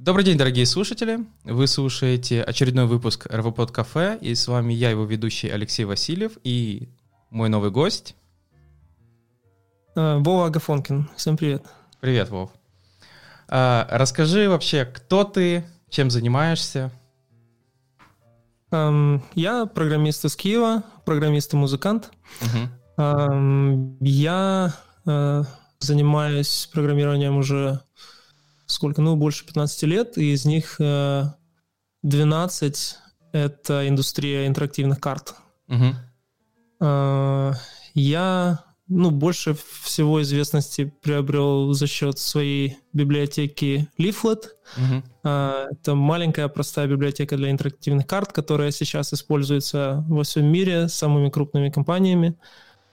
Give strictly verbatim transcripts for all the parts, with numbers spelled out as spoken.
Добрый день, дорогие слушатели! Вы слушаете очередной выпуск эр вэ под Кафе, и с вами я, его ведущий Алексей Васильев, и мой новый гость... Вова Агафонкин. Всем привет. Привет, Вов. Расскажи вообще, кто ты, чем занимаешься? Я программист из Киева, программист и музыкант. Угу. Я занимаюсь программированием уже... сколько, ну, больше пятнадцати лет, и из них двенадцать — это индустрия интерактивных карт. Uh-huh. Я, ну, больше всего известности приобрел за счет своей библиотеки Leaflet. Uh-huh. Это маленькая, простая библиотека для интерактивных карт, которая сейчас используется во всем мире самыми крупными компаниями.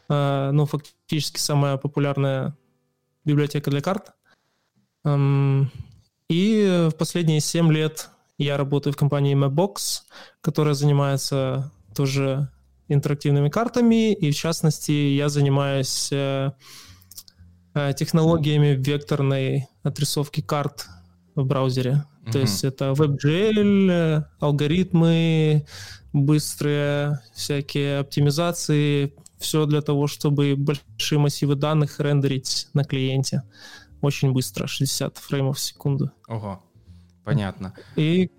Ну, фактически самая популярная библиотека для карт. И в последние семь лет я работаю в компании Mapbox, которая занимается тоже интерактивными картами, и в частности я занимаюсь технологиями векторной отрисовки карт в браузере. Mm-hmm. То есть это WebGL, алгоритмы, быстрые всякие оптимизации, все для того, чтобы большие массивы данных рендерить на клиенте. Очень быстро, шестьдесят фреймов в секунду. Ого, понятно. И,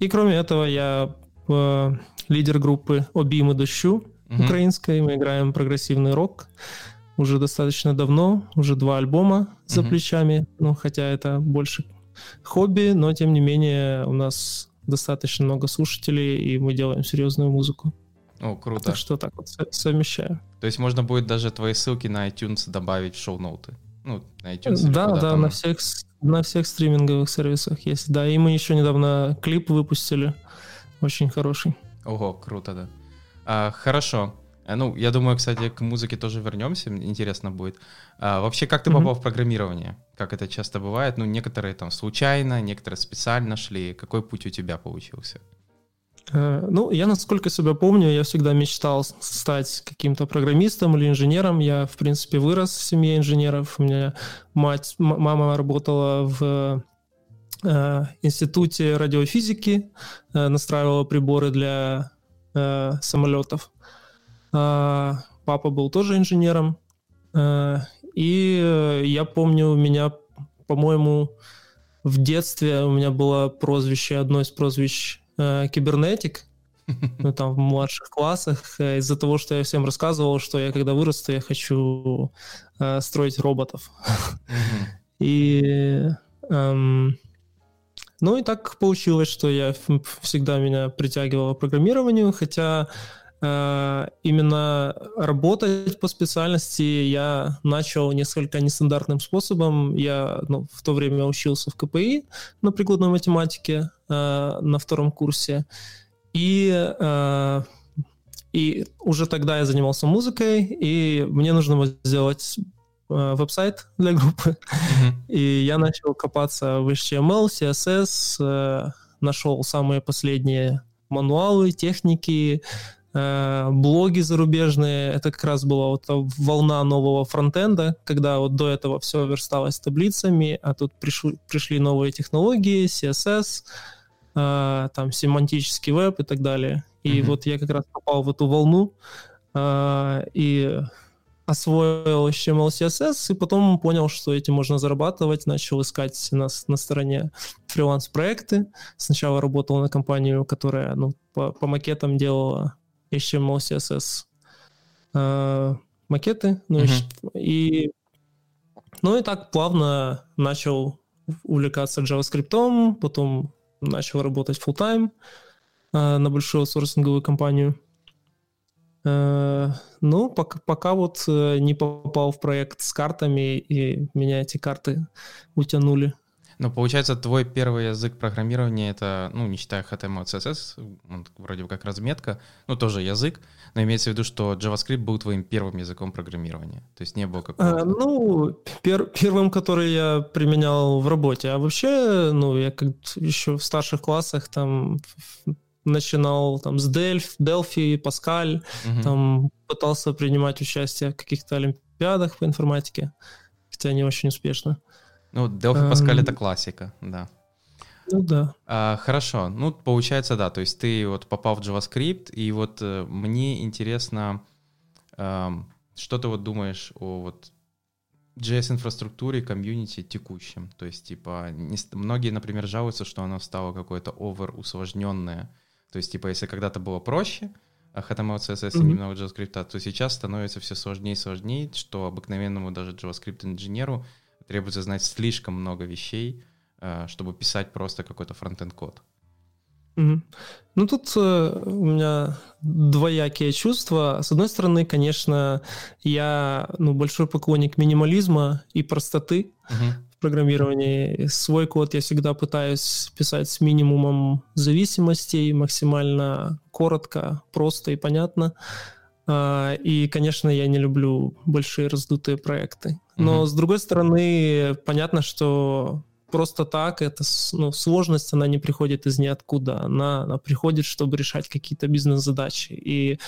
и кроме этого я э, лидер группы «Обійми Дощу» угу. украинской. Мы играем прогрессивный рок уже достаточно давно, уже два альбома за угу. плечами. Ну, хотя это больше хобби, но тем не менее у нас достаточно много слушателей, и мы делаем серьезную музыку. О, круто. Так что так вот совмещаю. То есть можно будет даже твои ссылки на iTunes добавить в шоу-ноуты? Ну, на iTunes, да, да, там... на всех, на всех стриминговых сервисах есть. Да, и мы еще недавно клип выпустили, очень хороший. Ого, круто, да. А, хорошо. Ну, я думаю, кстати, к музыке тоже вернемся, интересно будет. А, вообще, как ты попал mm-hmm. в программирование? Как это часто бывает? Ну, некоторые там случайно, некоторые специально шли. Какой путь у тебя получился? Ну, я, насколько себя помню, я всегда мечтал стать каким-то программистом или инженером. Я, в принципе, вырос в семье инженеров. У меня мать, м- мама работала в э, институте радиофизики, э, настраивала приборы для э, самолетов. Э, папа был тоже инженером. Э, и я помню, у меня, по-моему, в детстве у меня было прозвище, одно из прозвищ кибернетик, ну, там в младших классах, из-за того, что я всем рассказывал, что я когда вырасту, я хочу э, строить роботов. Mm-hmm. И, эм, ну и так получилось, что я всегда меня притягивало к программированию, хотя э, именно работать по специальности я начал несколько нестандартным способом. Я ну, в то время учился в ка пэ и на прикладной математике, на втором курсе. И, и уже тогда я занимался музыкой, и мне нужно было сделать веб-сайт для группы. Mm-hmm. И я начал копаться в эйч ти эм эл, си эс эс, нашел самые последние мануалы, техники, блоги зарубежные. Это как раз была вот волна нового фронтенда, когда вот до этого все версталось таблицами, а тут пришли, пришли новые технологии, си эс эс, там семантический веб и так далее. И mm-hmm. вот я как раз попал в эту волну э, и освоил эйч ти эм эл, си эс эс, и потом понял, что этим можно зарабатывать, начал искать нас на стороне фриланс-проекты. Сначала работал на компанию, которая ну, по, по макетам делала эйч ти эм эл, си эс эс э, макеты. Ну, mm-hmm. и, ну и так плавно начал увлекаться JavaScript, потом начал работать full-time э, на большую аутсорсинговую компанию. Э, ну, пока, пока вот э, не попал в проект с картами, и меня эти карты утянули. Ну, получается, твой первый язык программирования — это, ну, не считая эйч ти эм эл, си эс эс, он вроде как разметка, ну, тоже язык, но имеется в виду, что JavaScript был твоим первым языком программирования, то есть не было какого-то... А, ну, пер- первым, который я применял в работе, а вообще, ну, я как еще в старших классах там начинал там с Delphi, Delphi, Pascal, угу. там пытался принимать участие в каких-то олимпиадах по информатике, хотя не очень успешно. Ну, Delphi, Pascal — это классика, да. Ну, да. А, хорошо. Ну, получается, да, то есть ты вот попал в JavaScript, и вот э, мне интересно, э, что ты вот думаешь о вот джей эс-инфраструктуре, комьюнити текущем? То есть, типа, не, многие, например, жалуются, что оно стало какое-то over-усложненное. То есть, типа, если когда-то было проще, эйч ти эм эл, си эс эс mm-hmm. и немного JavaScript, то сейчас становится все сложнее и сложнее, что обыкновенному даже JavaScript-инженеру требуется знать слишком много вещей, чтобы писать просто какой-то фронтенд-код. Mm-hmm. Ну, тут э, у меня двоякие чувства. С одной стороны, конечно, я ну, большой поклонник минимализма и простоты mm-hmm. в программировании. Свой код я всегда пытаюсь писать с минимумом зависимостей, максимально коротко, просто и понятно. И, конечно, я не люблю большие раздутые проекты. Но, mm-hmm. с другой стороны, понятно, что просто так эта ну, сложность, она не приходит из ниоткуда. Она, она приходит, чтобы решать какие-то бизнес-задачи. И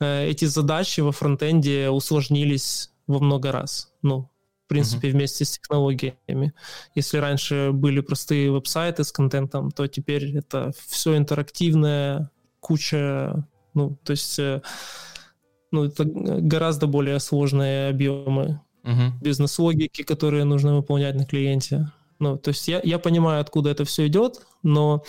э, эти задачи во фронтенде усложнились во много раз. Ну, в принципе, mm-hmm. вместе с технологиями. Если раньше были простые веб-сайты с контентом, то теперь это все интерактивное, куча... Ну, то есть... Э, Ну, это гораздо более сложные объемы uh-huh. бизнес-логики, которые нужно выполнять на клиенте. Ну, то есть я, я понимаю, откуда это все идет, но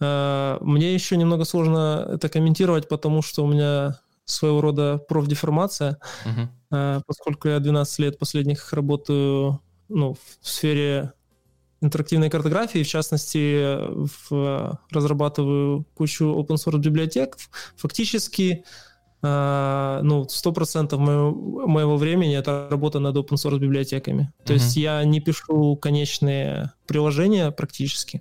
э, мне еще немного сложно это комментировать, потому что у меня своего рода профдеформация, uh-huh. э, поскольку я двенадцать лет последних работаю ну, в сфере интерактивной картографии, в частности, в, разрабатываю кучу open-source библиотек, фактически... ну, сто процентов моего, моего времени это работа над open-source библиотеками. То uh-huh. есть я не пишу конечные приложения практически,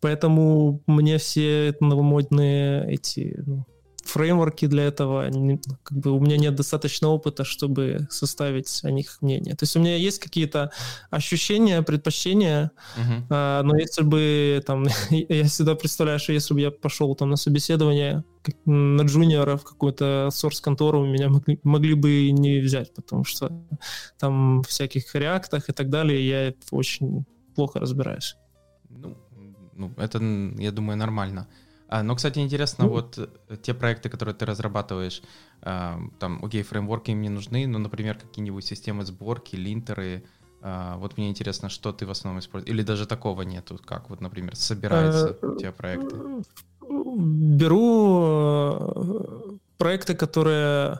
поэтому мне все новомодные эти ну, фреймворки для этого, не, как бы у меня нет достаточно опыта, чтобы составить о них мнение. То есть у меня есть какие-то ощущения, предпочтения, uh-huh. а, но если бы, там, я всегда представляю, что если бы я пошел там на собеседование на джуниора в какую-то сорс-контору, меня могли, могли бы и не взять, потому что там в всяких реактах и так далее я очень плохо разбираюсь. Ну, ну это, я думаю, нормально. А, но, кстати, интересно, ну, вот те проекты, которые ты разрабатываешь, а, там, окей, фреймворки им не нужны, но, например, какие-нибудь системы сборки, линтеры, а, вот мне интересно, что ты в основном используешь, или даже такого нету, как вот, например, собираются у тебя проекты? Беру проекты, которые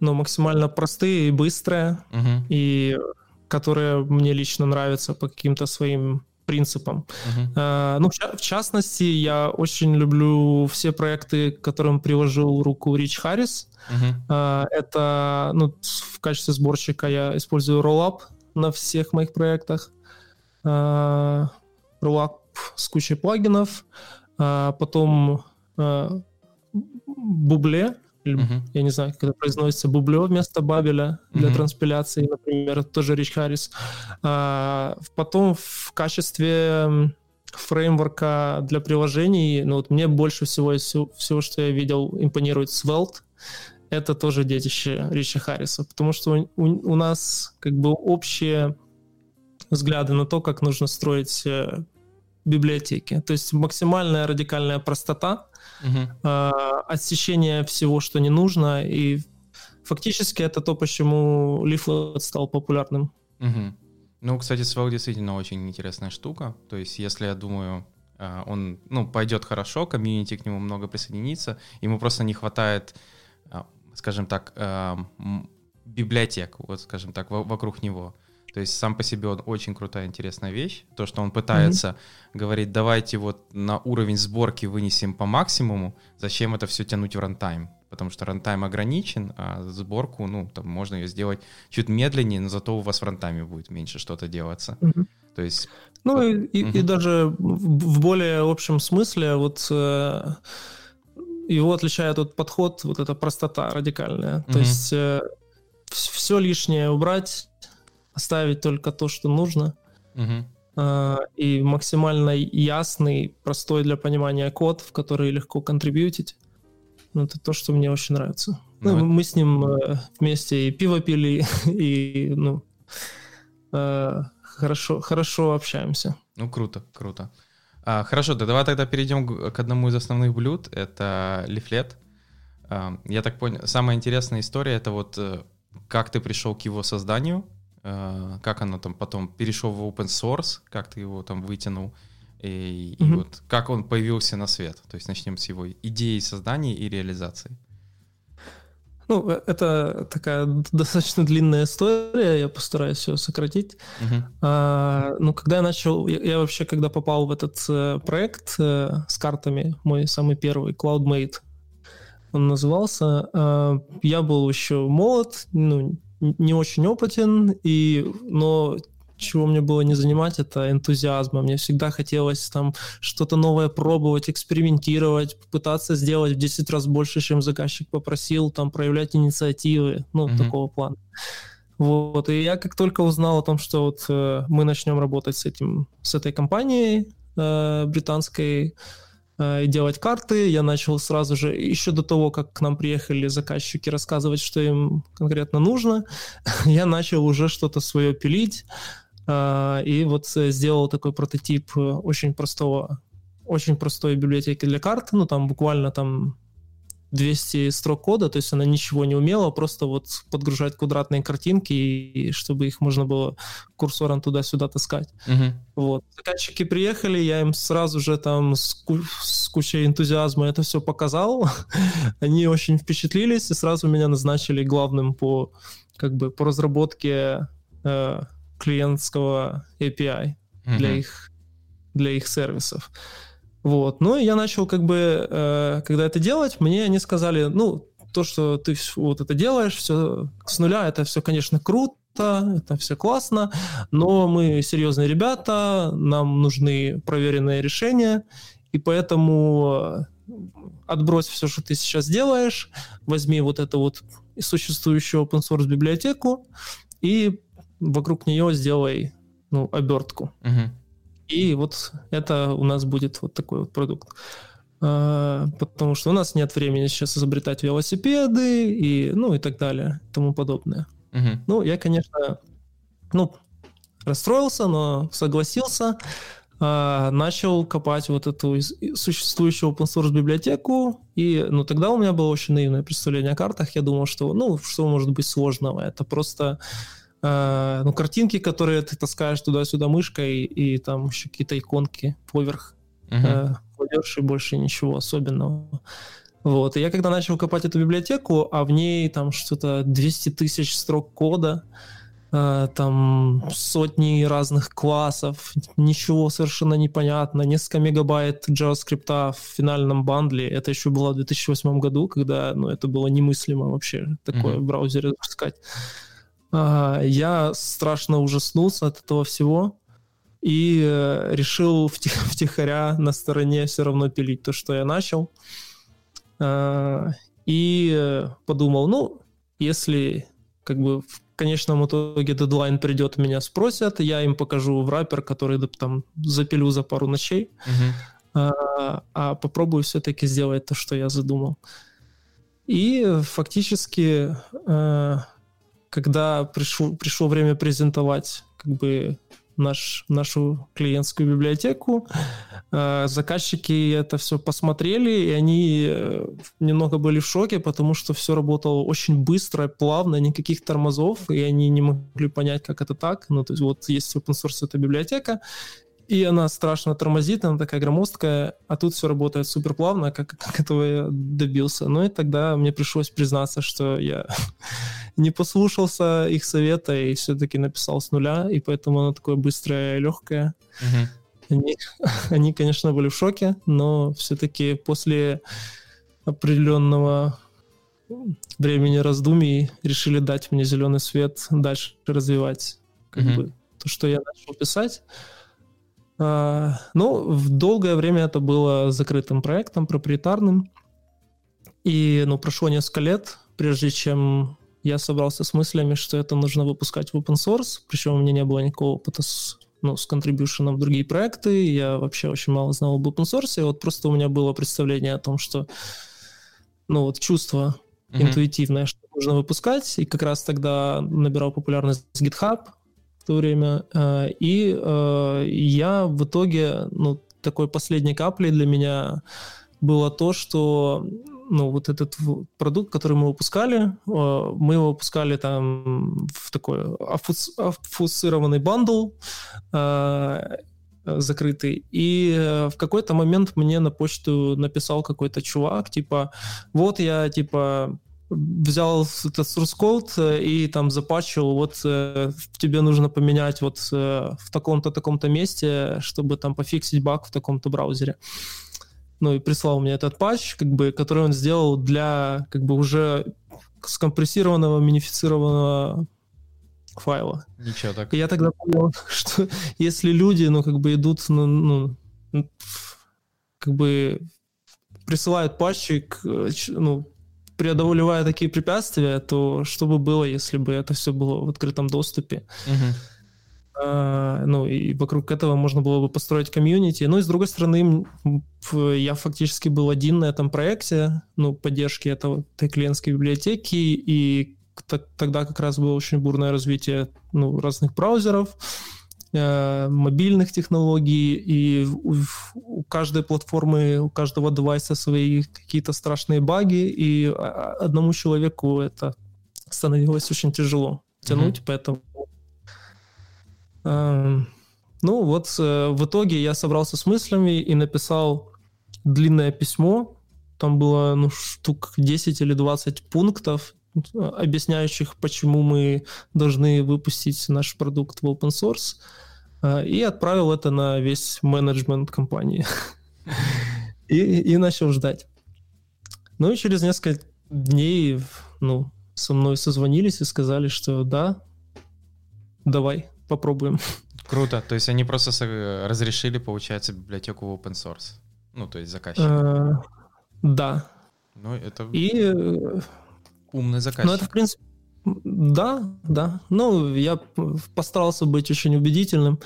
ну, максимально простые и быстрые, uh-huh. и которые мне лично нравятся по каким-то своим принципам. Uh-huh. А, ну, в частности, я очень люблю все проекты, к которым приложил руку Рич Харрис. Uh-huh. А, это ну, в качестве сборщика я использую Rollup на всех моих проектах. А, Rollup с кучей плагинов. А потом а, Бубле, или, uh-huh. я не знаю, как это произносится, Бубле вместо Бабеля для uh-huh. транспиляции, например, тоже Рич Харрис. А, потом в качестве фреймворка для приложений, ну вот мне больше всего из всего, что я видел, импонирует Svelte. Это тоже детище Рича Харриса, потому что у, у, у нас как бы общие взгляды на то, как нужно строить библиотеки. То есть максимальная радикальная простота, uh-huh. э, отсечение всего, что не нужно, и фактически это то, почему Leaflet стал популярным. Uh-huh. Ну, кстати, Svelte действительно очень интересная штука. То есть, если я думаю, он ну, пойдет хорошо, комьюнити к нему много присоединится, ему просто не хватает, скажем так, библиотек, вот, скажем так, вокруг него. То есть сам по себе он очень крутая, интересная вещь. То, что он пытается mm-hmm. говорить, давайте вот на уровень сборки вынесем по максимуму, зачем это все тянуть в рантайм? Потому что рантайм ограничен, а сборку, ну, там можно ее сделать чуть медленнее, но зато у вас в рантайме будет меньше что-то делаться. Mm-hmm. То есть... Ну, вот, и, угу. и даже в более общем смысле вот э, его отличает вот подход, вот эта простота радикальная. Угу. То есть э, все лишнее убрать, оставить только то, что нужно. Угу. Э, и максимально ясный, простой для понимания код, в который легко контрибьютить. Ну, это то, что мне очень нравится. Ну, ну, мы с ним э, вместе и пиво пили, и, ну... Э, Хорошо, хорошо общаемся. Ну, круто, круто. А, хорошо, да, давай тогда перейдем к, к одному из основных блюд. Это Leaflet. А, я так понял, самая интересная история, это вот как ты пришел к его созданию, а, как оно там потом перешло в open source, как ты его там вытянул, и, mm-hmm. и вот как он появился на свет. То есть начнем с его идеи создания и реализации. Ну, это такая достаточно длинная история, я постараюсь ее сократить. Uh-huh. А, ну, когда я начал, я, я вообще, когда попал в этот э, проект э, с картами, мой самый первый, CloudMate, он назывался, э, я был еще молод, ну, не очень опытен, и, но чего мне было не занимать, это энтузиазма. Мне всегда хотелось там что-то новое пробовать, экспериментировать, пытаться сделать в десять раз больше, чем заказчик попросил, там, проявлять инициативы, ну, mm-hmm. такого плана. Вот, и я как только узнал о том, что вот э, мы начнем работать с этим, с этой компанией э, британской, и делать карты, я начал сразу же, еще до того, как к нам приехали заказчики рассказывать, что им конкретно нужно, я начал уже что-то свое пилить, и вот сделал такой прототип очень простого, очень простой библиотеки для карт, ну там буквально там двести строк кода, то есть она ничего не умела, просто вот подгружать квадратные картинки, и чтобы их можно было курсором туда-сюда таскать. Uh-huh. Вот. Заказчики приехали, я им сразу же там с, ку- с кучей энтузиазма это все показал, они очень впечатлились, и сразу меня назначили главным по, как бы, по разработке э, клиентского эй пи ай uh-huh. для их, для их сервисов. Вот, ну и я начал как бы, э, когда это делать, мне они сказали, ну, то, что ты вот это делаешь, все с нуля, это все, конечно, круто, это все классно, но мы серьезные ребята, нам нужны проверенные решения, и поэтому отбрось все, что ты сейчас делаешь, возьми вот эту вот существующую open-source библиотеку и вокруг нее сделай, ну, обертку. Mm-hmm. И вот это у нас будет вот такой вот продукт. А, потому что у нас нет времени сейчас изобретать велосипеды и, ну, и так далее, и тому подобное. Uh-huh. Ну, я, конечно, ну, расстроился, но согласился. А, начал копать вот эту существующую open-source библиотеку. И, ну, тогда у меня было очень наивное представление о картах. Я думал, что, ну, что может быть сложного? Это просто... Ну, картинки, которые ты таскаешь туда-сюда мышкой, и, и там еще какие-то иконки поверх uh-huh. э, кладешь, и больше ничего особенного. Вот. И я когда начал копать эту библиотеку, а в ней там что-то двести тысяч строк кода, э, там сотни разных классов, ничего совершенно непонятно, несколько мегабайт JavaScript в финальном бандле. Это еще было в две тысячи восьмом году, когда, ну, это было немыслимо вообще такое uh-huh. в браузере запускать. Я страшно ужаснулся от этого всего и решил втихаря на стороне все равно пилить то, что я начал. И подумал, ну, если как бы в конечном итоге дедлайн придет, меня спросят, я им покажу враппер, который там запилю за пару ночей, uh-huh. а попробую все-таки сделать то, что я задумал. И фактически... Когда пришло, пришло время презентовать как бы, наш, нашу клиентскую библиотеку, э, заказчики это все посмотрели, и они немного были в шоке, потому что все работало очень быстро, плавно, никаких тормозов, и они не могли понять, как это так. Ну, то есть вот есть open source эта библиотека, И она страшно тормозит, она такая громоздкая, а тут все работает супер плавно, как, как этого я добился. Ну и тогда мне пришлось признаться, что я не послушался их совета и все-таки написал с нуля, и поэтому оно такое быстрое и легкое. Uh-huh. Они, они, конечно, были в шоке, но все-таки после определенного времени раздумий решили дать мне зеленый свет дальше развивать как uh-huh. бы, то, что я начал писать. А, ну, в долгое время это было закрытым проектом, проприетарным. И ну, прошло несколько лет, прежде чем я собрался с мыслями, что это нужно выпускать в open source. Причем у меня не было никакого опыта с, ну, с контрибьюшеном в другие проекты. Я вообще очень мало знал об open source. И вот просто у меня было представление о том, что ну, вот чувство mm-hmm. интуитивное, что нужно выпускать. И как раз тогда набирал популярность GitHub. В то время, и э, я в итоге, ну, такой последней каплей для меня было то, что, ну, вот этот продукт, который мы выпускали, э, мы его выпускали там в такой обфусцированный бандл, э, закрытый, и в какой-то момент мне на почту написал какой-то чувак, типа, вот я, типа, взял этот source code и там запачил, вот э, тебе нужно поменять вот э, в таком-то, таком-то месте, чтобы там пофиксить баг в таком-то браузере. Ну и прислал мне этот патч, как бы, который он сделал для как бы уже скомпрессированного, минифицированного файла. Ничего так. И я тогда понял, что если люди, ну, как бы идут, ну, ну как бы присылают патчи, ну, преодолевая такие препятствия, то что бы было, если бы это все было в открытом доступе? Uh-huh. А, ну, и вокруг этого можно было бы построить комьюнити. Ну, и с другой стороны, я фактически был один на этом проекте, ну, поддержки этого, этой клиентской библиотеки, и т- тогда как раз было очень бурное развитие, ну, разных браузеров, мобильных технологий, и у, у каждой платформы, у каждого девайса свои какие-то страшные баги, и одному человеку это становилось очень тяжело тянуть, mm-hmm. поэтому... Э, ну вот, э, в итоге я собрался с мыслями и написал длинное письмо, там было ну, штук десять или двадцать пунктов, объясняющих, почему мы должны выпустить наш продукт в open source, и отправил это на весь менеджмент компании. и, и начал ждать. Ну и через несколько дней ну, со мной созвонились и сказали, что да, давай, попробуем. Круто, то есть они просто разрешили, получается, библиотеку в open source, ну то есть заказчик. Да. Ну это... И... Умный заказчик. Ну, это, в принципе, да, да. Ну, я постарался быть очень убедительным,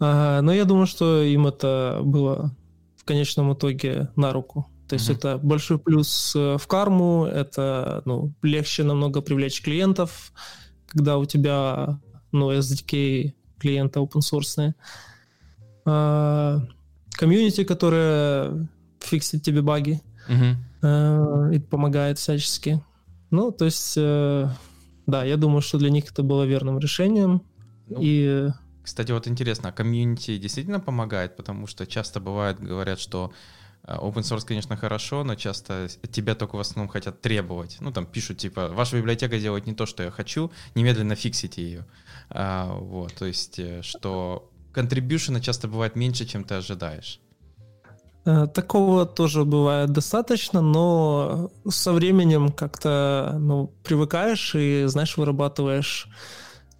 но я думаю, что им это было в конечном итоге на руку. То есть mm-hmm. это большой плюс в карму, это ну, легче намного привлечь клиентов, когда у тебя ну, эс ди кей клиента open-source. Комьюнити, которая фиксит тебе баги mm-hmm. и помогает всячески. Ну, то есть, э, да, я думаю, что для них это было верным решением. Ну, и... Кстати, вот интересно, комьюнити действительно помогает? Потому что часто бывает, говорят, что open source, конечно, хорошо, но часто тебя только в основном хотят требовать. Ну, там пишут, типа, ваша библиотека делает не то, что я хочу, немедленно фиксите ее. А, вот, то есть, что контрибьюшена часто бывает меньше, чем ты ожидаешь. Такого тоже бывает достаточно, но со временем как-то ну, привыкаешь и, знаешь, вырабатываешь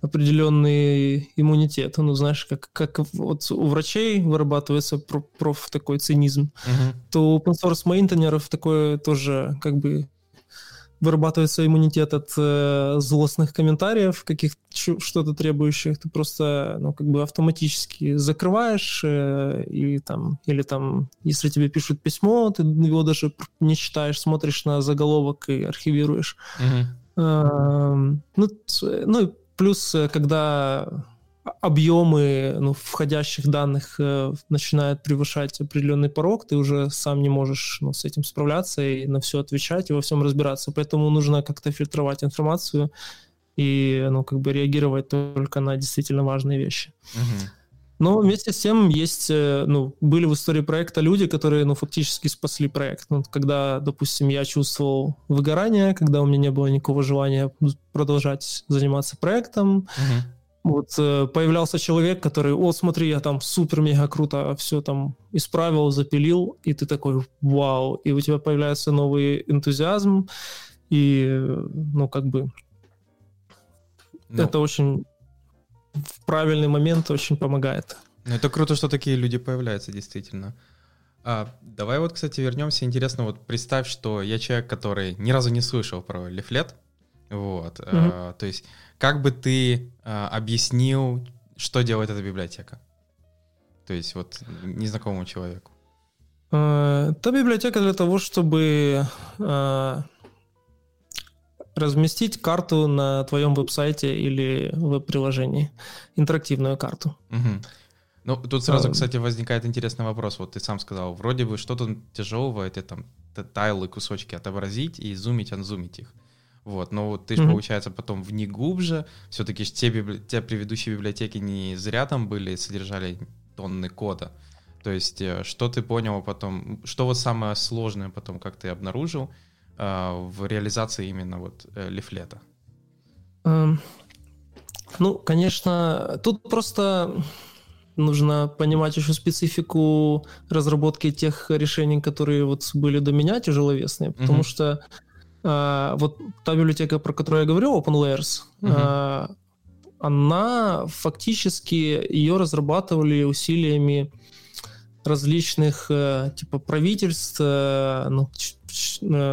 определенный иммунитет. Ну, знаешь, как, как вот у врачей вырабатывается проф такой цинизм, uh-huh. то у open source мейнтейнеров такое тоже как бы вырабатывается иммунитет от э, злостных комментариев, каких что-то требующих. Ты просто, ну, как бы автоматически закрываешь, э, и, там, или там, если тебе пишут письмо, ты его даже не читаешь, смотришь на заголовок и архивируешь. Mm-hmm. Э, ну, ну, и плюс, когда объемы ну, входящих данных э, начинают превышать определенный порог, ты уже сам не можешь ну, с этим справляться и на все отвечать, и во всем разбираться. Поэтому нужно как-то фильтровать информацию и ну, как бы реагировать только на действительно важные вещи. Угу. Но вместе с тем есть, ну, были в истории проекта люди, которые, ну, фактически спасли проект. Ну, когда, допустим, я чувствовал выгорание, когда у меня не было никакого желания продолжать заниматься проектом, uh-huh. вот появлялся человек, который: о, смотри, я там супер-мега-круто все там исправил, запилил, и ты такой: вау, и у тебя появляется новый энтузиазм, и, ну, как бы, ну, это очень в правильный момент очень помогает. Ну, это круто, что такие люди появляются, действительно. А, давай вот, кстати, вернемся. Интересно, вот представь, что я человек, который ни разу не слышал про Leaflet, вот, угу. а, то есть... Как бы ты э, объяснил, что делает эта библиотека? То есть вот незнакомому человеку. Эта библиотека для того, чтобы э, разместить карту на твоем веб-сайте или веб-приложении. Интерактивную карту. Угу. Ну, тут сразу, а, кстати, возникает интересный вопрос. Вот ты сам сказал, вроде бы что-то тяжелого, это там тайлы, кусочки отобразить и зумить, анзумить их. Вот, но вот ты же, mm-hmm. получается, потом в ней глубже. Все-таки ж те, библи... те предыдущие библиотеки не зря там были и содержали тонны кода. То есть, что ты понял потом, что вот самое сложное потом, как ты обнаружил э, в реализации именно вот э, Leaflet'а? Um, ну, конечно, тут просто нужно понимать еще специфику разработки тех решений, которые вот были до меня тяжеловесные, потому mm-hmm. что вот та библиотека, про которую я говорил, Open Layers, uh-huh. она фактически, ее разрабатывали усилиями различных типа правительств, ну,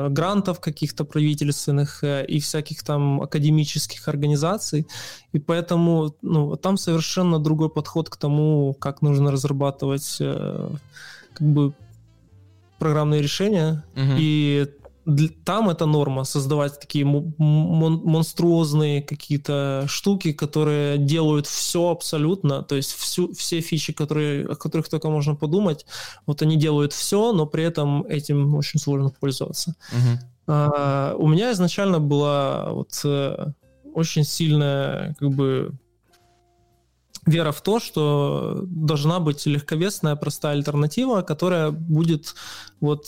грантов каких-то правительственных и всяких там академических организаций. И поэтому, ну, там совершенно другой подход к тому, как нужно разрабатывать как бы программные решения. Uh-huh. И там это норма — создавать такие монструозные какие-то штуки, которые делают все абсолютно, то есть всю, все фичи, которые, о которых только можно подумать, вот они делают все, но при этом этим очень сложно пользоваться. Uh-huh. А, у меня изначально была вот очень сильная как бы вера в то, что должна быть легковесная, простая альтернатива, которая будет вот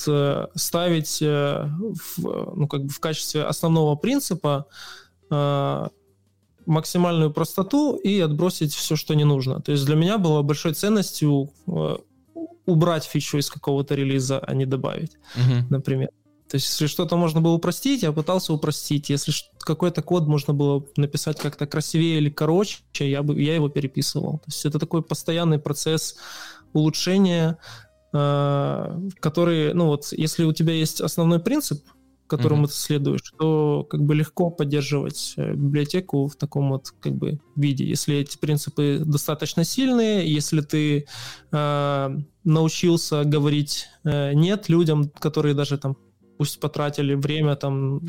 ставить в, ну, как бы в качестве основного принципа максимальную простоту и отбросить все, что не нужно. То есть для меня было большой ценностью убрать фичу из какого-то релиза, а не добавить, угу. например. То есть если что-то можно было упростить, я пытался упростить. Если какой-то код можно было написать как-то красивее или короче, я, бы, я его переписывал. То есть это такой постоянный процесс улучшения, э, который, ну вот, если у тебя есть основной принцип, которому mm-hmm. ты следуешь, то как бы легко поддерживать библиотеку в таком вот как бы виде. Если эти принципы достаточно сильные, если ты э, научился говорить э, «нет» людям, которые даже там пусть потратили время, там,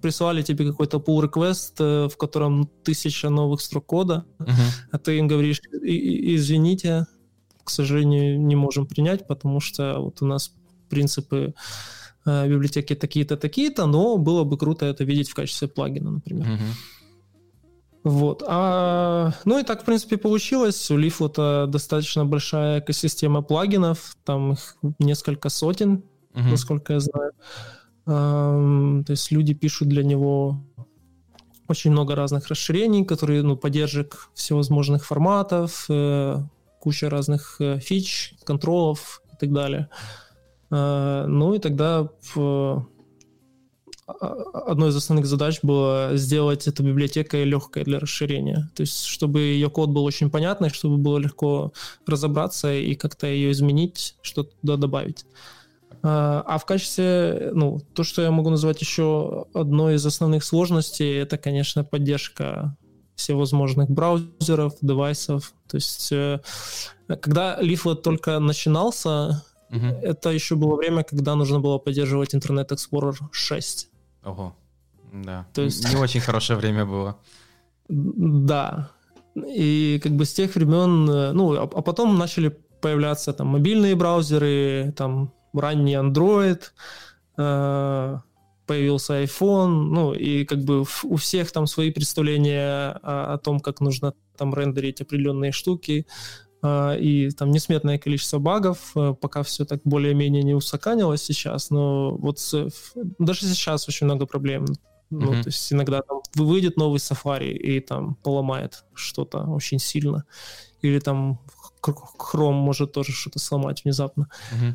прислали тебе какой-то pull-request, в котором тысяча новых строк кода, uh-huh. а ты им говоришь: извините, к сожалению, не можем принять, потому что вот у нас принципы э, библиотеки такие-то, такие-то, но было бы круто это видеть в качестве плагина, например. Uh-huh. Вот. А, ну и так, в принципе, получилось. У Leaflet достаточно большая экосистема плагинов, там их несколько сотен, Uh-huh. насколько я знаю. Um, то есть люди пишут для него очень много разных расширений, которые, ну, поддержек всевозможных форматов, э, куча разных э, фич, контролов и так далее. Э, ну и тогда в, одной из основных задач было сделать эту библиотеку легкой для расширения. То есть чтобы ее код был очень понятный, чтобы было легко разобраться и как-то ее изменить, что-то туда добавить. А в качестве, ну, то, что я могу назвать еще одной из основных сложностей, это, конечно, поддержка всевозможных браузеров, девайсов. То есть, когда Leaflet только начинался, uh-huh. это еще было время, когда нужно было поддерживать Internet Explorer шесть. Ого, да. То есть... Не очень хорошее время было. Да. И как бы с тех времен... Ну, а потом начали появляться там мобильные браузеры, там... ранний Android, появился iPhone, ну, и как бы у всех там свои представления о, о том, как нужно там рендерить определенные штуки, и там несметное количество багов, пока все так более-менее не усаканилось сейчас, но вот с, даже сейчас очень много проблем. Ну, mm-hmm. то есть иногда там выйдет новый Safari и там поломает что-то очень сильно. Или там Chrome может тоже что-то сломать внезапно. Mm-hmm.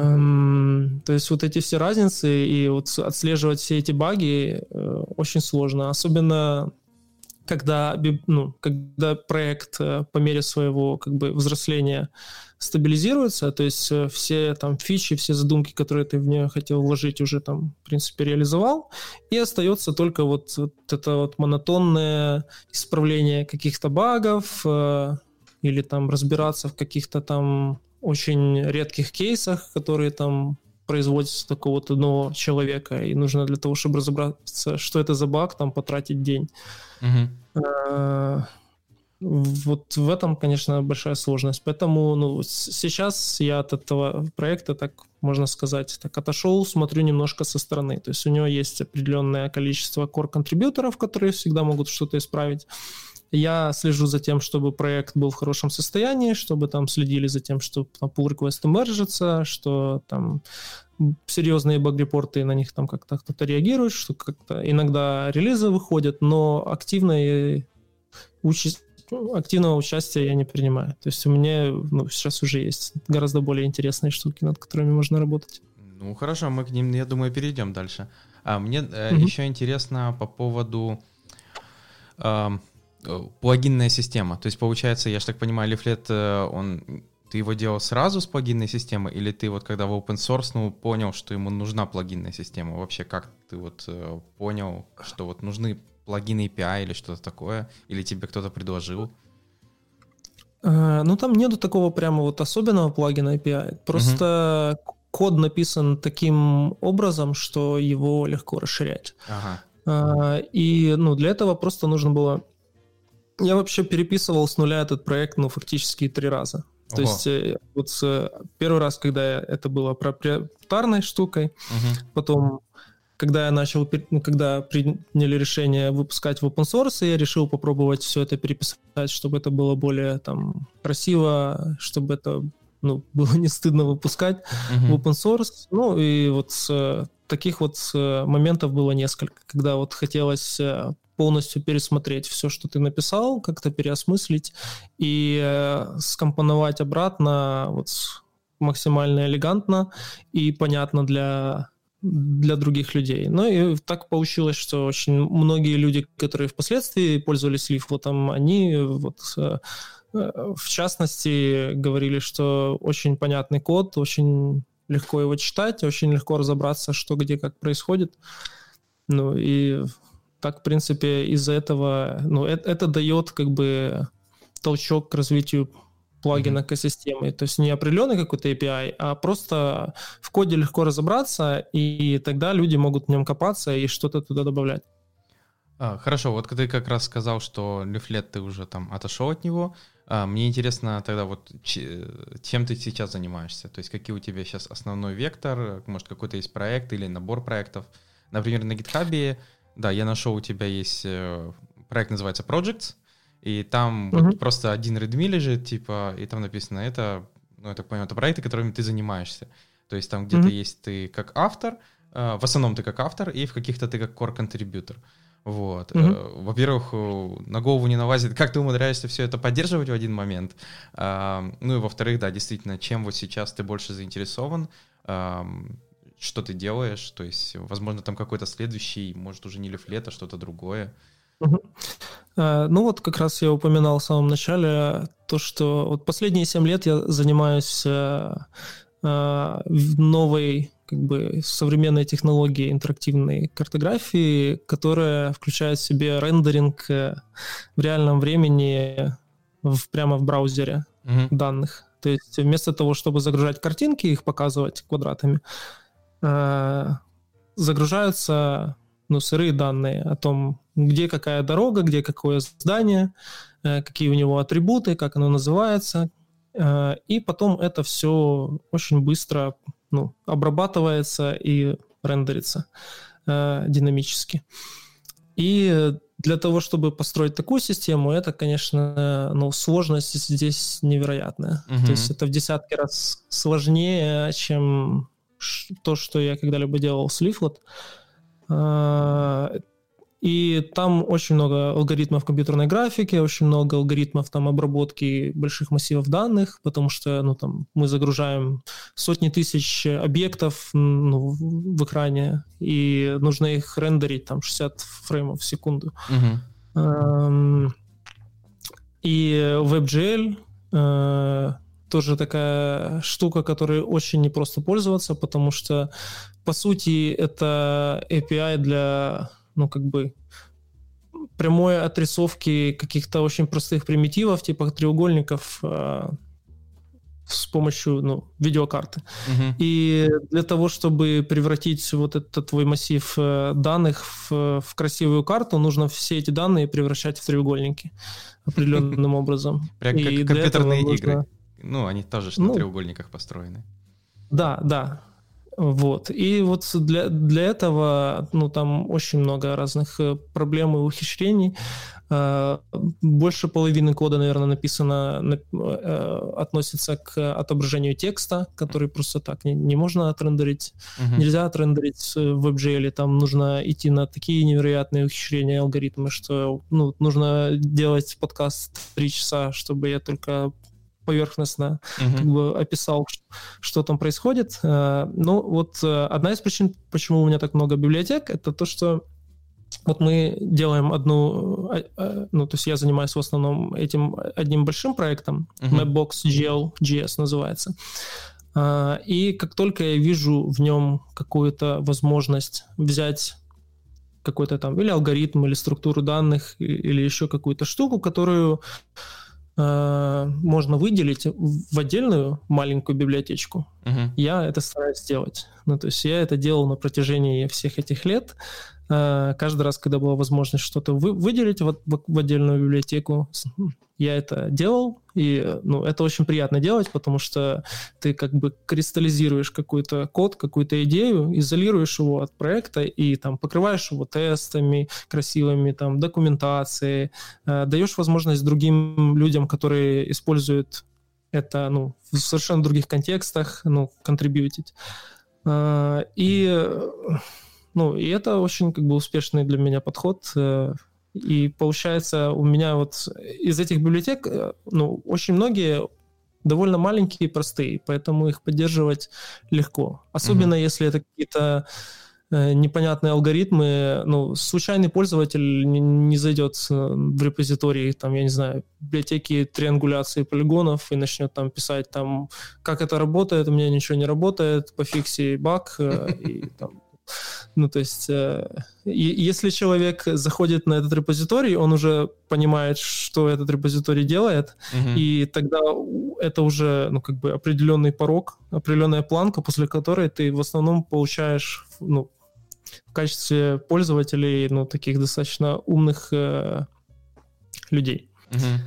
Эм, то есть вот эти все разницы, и вот отслеживать все эти баги э, очень сложно. Особенно когда, ну, когда проект э, по мере своего как бы взросления стабилизируется, то есть э, все там фичи, все задумки, которые ты в нее хотел вложить, уже там, в принципе, реализовал, и остается только вот, вот это вот монотонное исправление каких-то багов э, или там разбираться в каких-то там очень редких кейсах, которые там производится такого-то одного человека, и нужно для того, чтобы разобраться, что это за баг, там, потратить день. Mm-hmm. Вот в этом, конечно, большая сложность. Поэтому ну, сейчас я от этого проекта, так можно сказать, так отошел, смотрю немножко со стороны. То есть у него есть определенное количество core-контрибьюторов, которые всегда могут что-то исправить. Я слежу за тем, чтобы проект был в хорошем состоянии, чтобы там следили за тем, что там pull-реквесты мержатся, что там серьезные баг-репорты, на них там как-то кто-то реагирует, что как-то иногда релизы выходят, но активное уча... активного участия я не принимаю. То есть у меня ну, сейчас уже есть гораздо более интересные штуки, над которыми можно работать. Ну хорошо, мы к ним, я думаю, перейдем дальше. А, мне mm-hmm. еще интересно по поводу... Э- плагинная система. То есть, получается, я же так понимаю, Leaflet, он, ты его делал сразу с плагинной системой, или ты вот когда в open source, ну, понял, что ему нужна плагинная система? Вообще, как ты вот понял, что вот нужны плагины эй пи ай или что-то такое? Или тебе кто-то предложил? А, ну, там нету такого прямо вот особенного плагина эй пи ай. Просто угу. код написан таким образом, что его легко расширять. Ага. А, и, ну, для этого просто нужно было... Я вообще переписывал с нуля этот проект, ну, фактически три раза. Ого. То есть вот первый раз, когда это было проприетарной штукой, угу. потом, когда я начал, ну, когда приняли решение выпускать в open source, я решил попробовать все это переписать, чтобы это было более там красиво, чтобы это ну, было не стыдно выпускать угу. в open source. Ну, и вот таких вот моментов было несколько, когда вот хотелось... полностью пересмотреть все, что ты написал, как-то переосмыслить и э, скомпоновать обратно вот, максимально элегантно и понятно для, для других людей. Ну и так получилось, что очень многие люди, которые впоследствии пользовались Leaflet'ом, они вот, э, в частности говорили, что очень понятный код, очень легко его читать, очень легко разобраться, что где как происходит. Ну и... Так, в принципе, из-за этого... Ну, это, это дает как бы толчок к развитию плагина mm-hmm. к экосистеме. То есть не определенный какой-то эй пи ай, а просто в коде легко разобраться, и тогда люди могут в нем копаться и что-то туда добавлять. А, хорошо, вот ты как раз сказал, что Leaflet, ты уже там отошел от него. А, мне интересно тогда вот, чем ты сейчас занимаешься? То есть какие у тебя сейчас основной вектор? Может, какой-то есть проект или набор проектов? Например, на GitHub... Да, я нашел, у тебя есть проект, называется Projects, и там mm-hmm. вот просто один редми лежит, типа, и там написано, это, ну, я так понимаю, это проекты, которыми ты занимаешься. То есть там где-то mm-hmm. есть ты как автор, э, в основном ты как автор, и в каких-то ты как core-контрибьютор. Вот. Mm-hmm. Э, во-первых, на голову не налазит, как ты умудряешься все это поддерживать в один момент. Э, ну и во-вторых, да, действительно, чем вот сейчас ты больше заинтересован, э, что ты делаешь, то есть, возможно, там какой-то следующий, может, уже не Leaflet, а что-то другое. Uh-huh. Ну вот как раз я упоминал в самом начале то, что вот последние семь лет я занимаюсь новой, как бы, современной технологией интерактивной картографии, которая включает в себе рендеринг в реальном времени в, прямо в браузере uh-huh. данных. То есть вместо того, чтобы загружать картинки и их показывать квадратами, загружаются ну, сырые данные о том, где какая дорога, где какое здание, какие у него атрибуты, как оно называется. И потом это все очень быстро ну, обрабатывается и рендерится динамически. И для того, чтобы построить такую систему, это, конечно, ну, сложность здесь невероятная. Uh-huh. То есть это в десятки раз сложнее, чем то, что я когда-либо делал с Leaflet. И там очень много алгоритмов компьютерной графики, очень много алгоритмов там, обработки больших массивов данных, потому что ну, там, мы загружаем сотни тысяч объектов ну, в экране, и нужно их рендерить там, шестьдесят фреймов в секунду. Uh-huh. И WebGL тоже такая штука, которой очень непросто пользоваться, потому что, по сути, это эй пи ай для... ну, как бы, прямой отрисовки каких-то очень простых примитивов, типа треугольников, э, с помощью, ну, видеокарты. Uh-huh. И для того, чтобы превратить вот этот твой массив данных в, в красивую карту, нужно все эти данные превращать в треугольники определенным образом. Прям как компьютерные игры. Ну, они тоже на треугольниках построены. Да, да. Вот. И вот для, для этого ну, там очень много разных проблем и ухищрений. Больше половины кода, наверное, написано, относится к отображению текста, который просто так не, не можно отрендерить. Uh-huh. Нельзя отрендерить в WebGL. Там нужно идти на такие невероятные ухищрения и алгоритмы, что ну, нужно делать подкаст три часа, чтобы я только... поверхностно uh-huh. как бы описал, что, что там происходит. Ну, вот одна из причин, почему у меня так много библиотек, это то, что вот мы делаем одну... Ну, то есть я занимаюсь в основном этим одним большим проектом, uh-huh. Mapbox джи эл джей эс называется. И как только я вижу в нем какую-то возможность взять какой-то там или алгоритм, или структуру данных, или еще какую-то штуку, которую... можно выделить в отдельную маленькую библиотечку. Uh-huh. Я это стараюсь сделать. Ну, то есть я это делал на протяжении всех этих лет. Каждый раз, когда была возможность что-то вы- выделить в, в отдельную библиотеку, я это делал. И ну, это очень приятно делать, потому что ты как бы кристаллизируешь какой-то код, какую-то идею, изолируешь его от проекта и там, покрываешь его тестами, красивыми там, документацией, э, даешь возможность другим людям, которые используют это ну, в совершенно других контекстах, ну, контрибьютить. Э, и... Ну, и это очень как бы успешный для меня подход. И получается, у меня вот из этих библиотек, ну, очень многие довольно маленькие и простые, поэтому их поддерживать легко. Особенно mm-hmm. если это какие-то непонятные алгоритмы. Ну, случайный пользователь не зайдет в репозиторий, там, я не знаю, библиотеки триангуляции полигонов и начнет там писать, там, как это работает, у меня ничего не работает, пофикси баг и там... Ну, то есть, э, и, если человек заходит на этот репозиторий, он уже понимает, что этот репозиторий делает, uh-huh. и тогда это уже, ну, как бы определенный порог, определенная планка, после которой ты в основном получаешь, ну, в качестве пользователей, ну, таких достаточно умных э, людей. Uh-huh.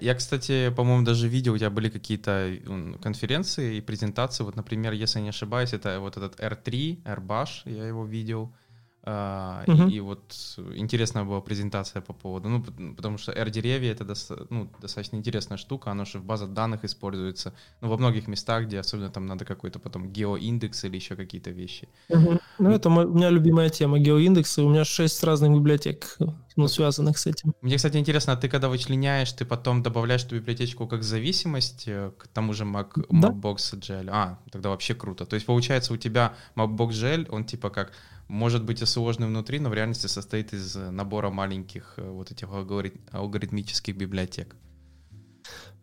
Я, кстати, по-моему, даже видел, у тебя были какие-то конференции и презентации. Вот, например, если я не ошибаюсь, это вот этот эр три, Rbush, я его видел. Uh-huh. И, и вот интересная была презентация по поводу... Ну, потому что R-деревья — это доста- ну, достаточно интересная штука, оно же в базах данных используется. Ну, во многих местах, где особенно там надо какой-то потом геоиндекс или еще какие-то вещи. Uh-huh. Ну, это мо- у меня любимая тема — геоиндексы. У меня шесть разных библиотек, ну, связанных с этим. Мне, кстати, интересно, а ты когда вычленяешь, ты потом добавляешь эту библиотечку как зависимость к тому же Mac- да? Mapbox.gl? А, тогда вообще круто. То есть, получается, у тебя Mapbox.gl, он типа как... может быть и сложный внутри, но в реальности состоит из набора маленьких вот этих алгорит... алгоритмических библиотек.